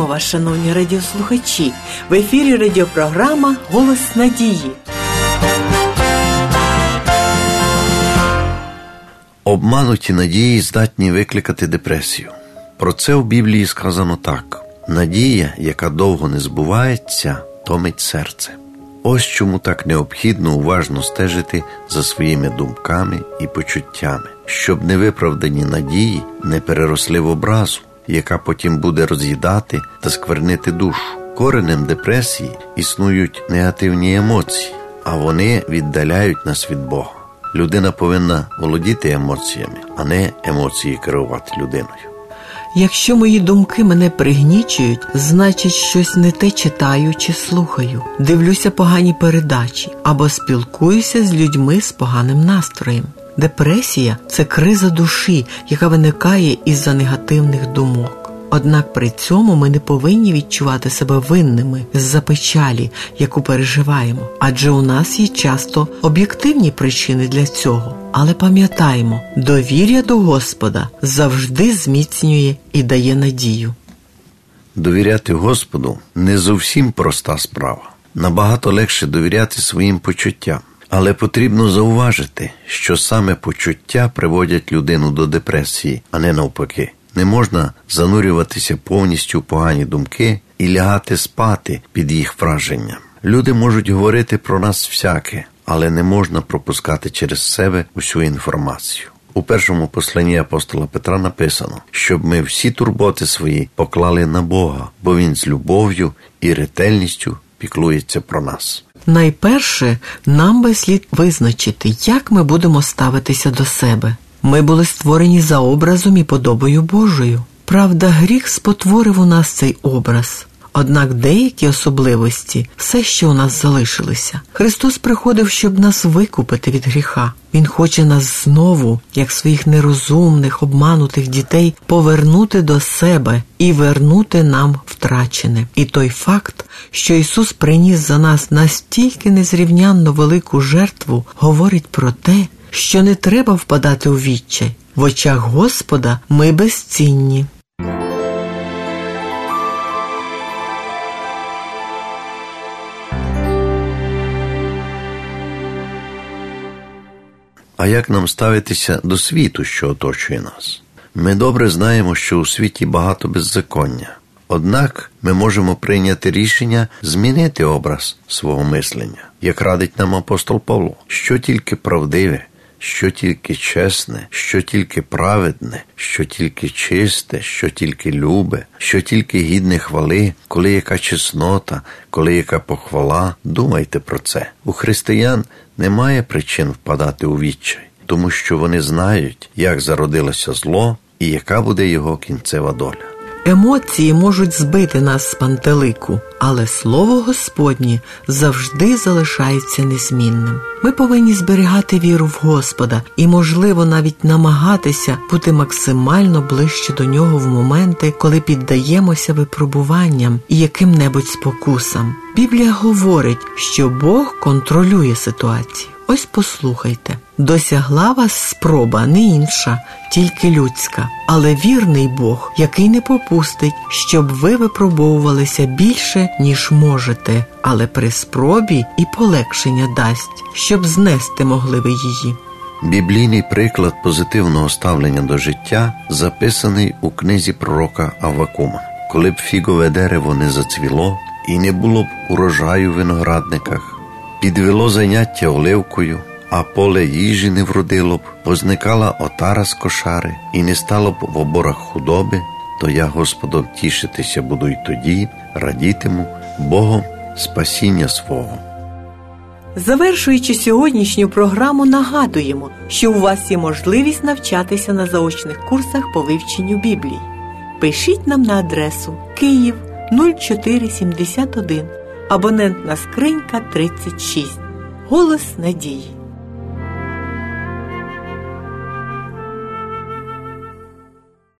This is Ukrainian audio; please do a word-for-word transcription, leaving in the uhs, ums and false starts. Вітаємо вас, шановні радіослухачі! В ефірі радіопрограма «Голос Надії». Обмануті надії здатні викликати депресію. Про це в Біблії сказано так. Надія, яка довго не збувається, томить серце. Ось чому так необхідно уважно стежити за своїми думками і почуттями, щоб невиправдані надії не переросли в образу, яка потім буде роз'їдати та сквернити душу. Коренем депресії існують негативні емоції, а вони віддаляють нас від Бога. Людина повинна володіти емоціями, а не емоції керувати людиною. Якщо мої думки мене пригнічують, значить щось не те читаю чи слухаю, дивлюся погані передачі або спілкуюся з людьми з поганим настроєм. Депресія – це криза душі, яка виникає із-за негативних думок. Однак при цьому ми не повинні відчувати себе винними з-за печалі, яку переживаємо, адже у нас є часто об'єктивні причини для цього. Але пам'ятаємо, довір'я до Господа завжди зміцнює і дає надію. Довіряти Господу не зовсім проста справа. Набагато легше довіряти своїм почуттям. Але потрібно зауважити, що саме почуття приводять людину до депресії, а не навпаки. Не можна занурюватися повністю в погані думки і лягати спати під їх враженням. Люди можуть говорити про нас всяке, але не можна пропускати через себе усю інформацію. У першому посланні апостола Петра написано, щоб ми всі турботи свої поклали на Бога, бо Він з любов'ю і ретельністю піклується про нас. Найперше, нам би слід визначити, як ми будемо ставитися до себе. Ми були створені за образом і подобою Божою. Правда, гріх спотворив у нас цей образ. Однак деякі особливості – все, що у нас залишилося. Христос приходив, щоб нас викупити від гріха. Він хоче нас знову, як своїх нерозумних, обманутих дітей, повернути до себе і вернути нам втрачене. І той факт, що Ісус приніс за нас настільки незрівнянно велику жертву, говорить про те, що не треба впадати у відчай. В очах Господа ми безцінні. А як нам ставитися до світу, що оточує нас? Ми добре знаємо, що у світі багато беззаконня. Однак ми можемо прийняти рішення змінити образ свого мислення, як радить нам апостол Павло. Що тільки правдиве, що тільки чесне, що тільки праведне, що тільки чисте, що тільки любе, що тільки гідне хвали, коли яка чеснота, коли яка похвала, думайте про це. У християн немає причин впадати у відчай, тому що вони знають, як зародилося зло і яка буде його кінцева доля. Емоції можуть збити нас з пантелику, але Слово Господнє завжди залишається незмінним. Ми повинні зберігати віру в Господа і, можливо, навіть намагатися бути максимально ближче до Нього в моменти, коли піддаємося випробуванням і яким-небудь спокусам. Біблія говорить, що Бог контролює ситуацію. Ось послухайте. Досягла вас спроба не інша, тільки людська, але вірний Бог, який не попустить, щоб ви випробовувалися більше, ніж можете, але при спробі і полегшення дасть, щоб знести могли ви її. Біблійний приклад позитивного ставлення до життя записаний у книзі пророка Авакума. Коли б фігове дерево не зацвіло і не було б урожаю в виноградниках, підвело заняття оливкою, а поле їжі не вродило б, позникала отара з кошари, і не стало б в оборах худоби, то я Господом тішитися буду й тоді, радітиму Богом спасіння свого. Завершуючи сьогоднішню програму, нагадуємо, що у вас є можливість навчатися на заочних курсах по вивченню Біблії. Пишіть нам на адресу Київ нуль чотири сімдесят один, абонентна скринька тридцять шість. Голос Надії.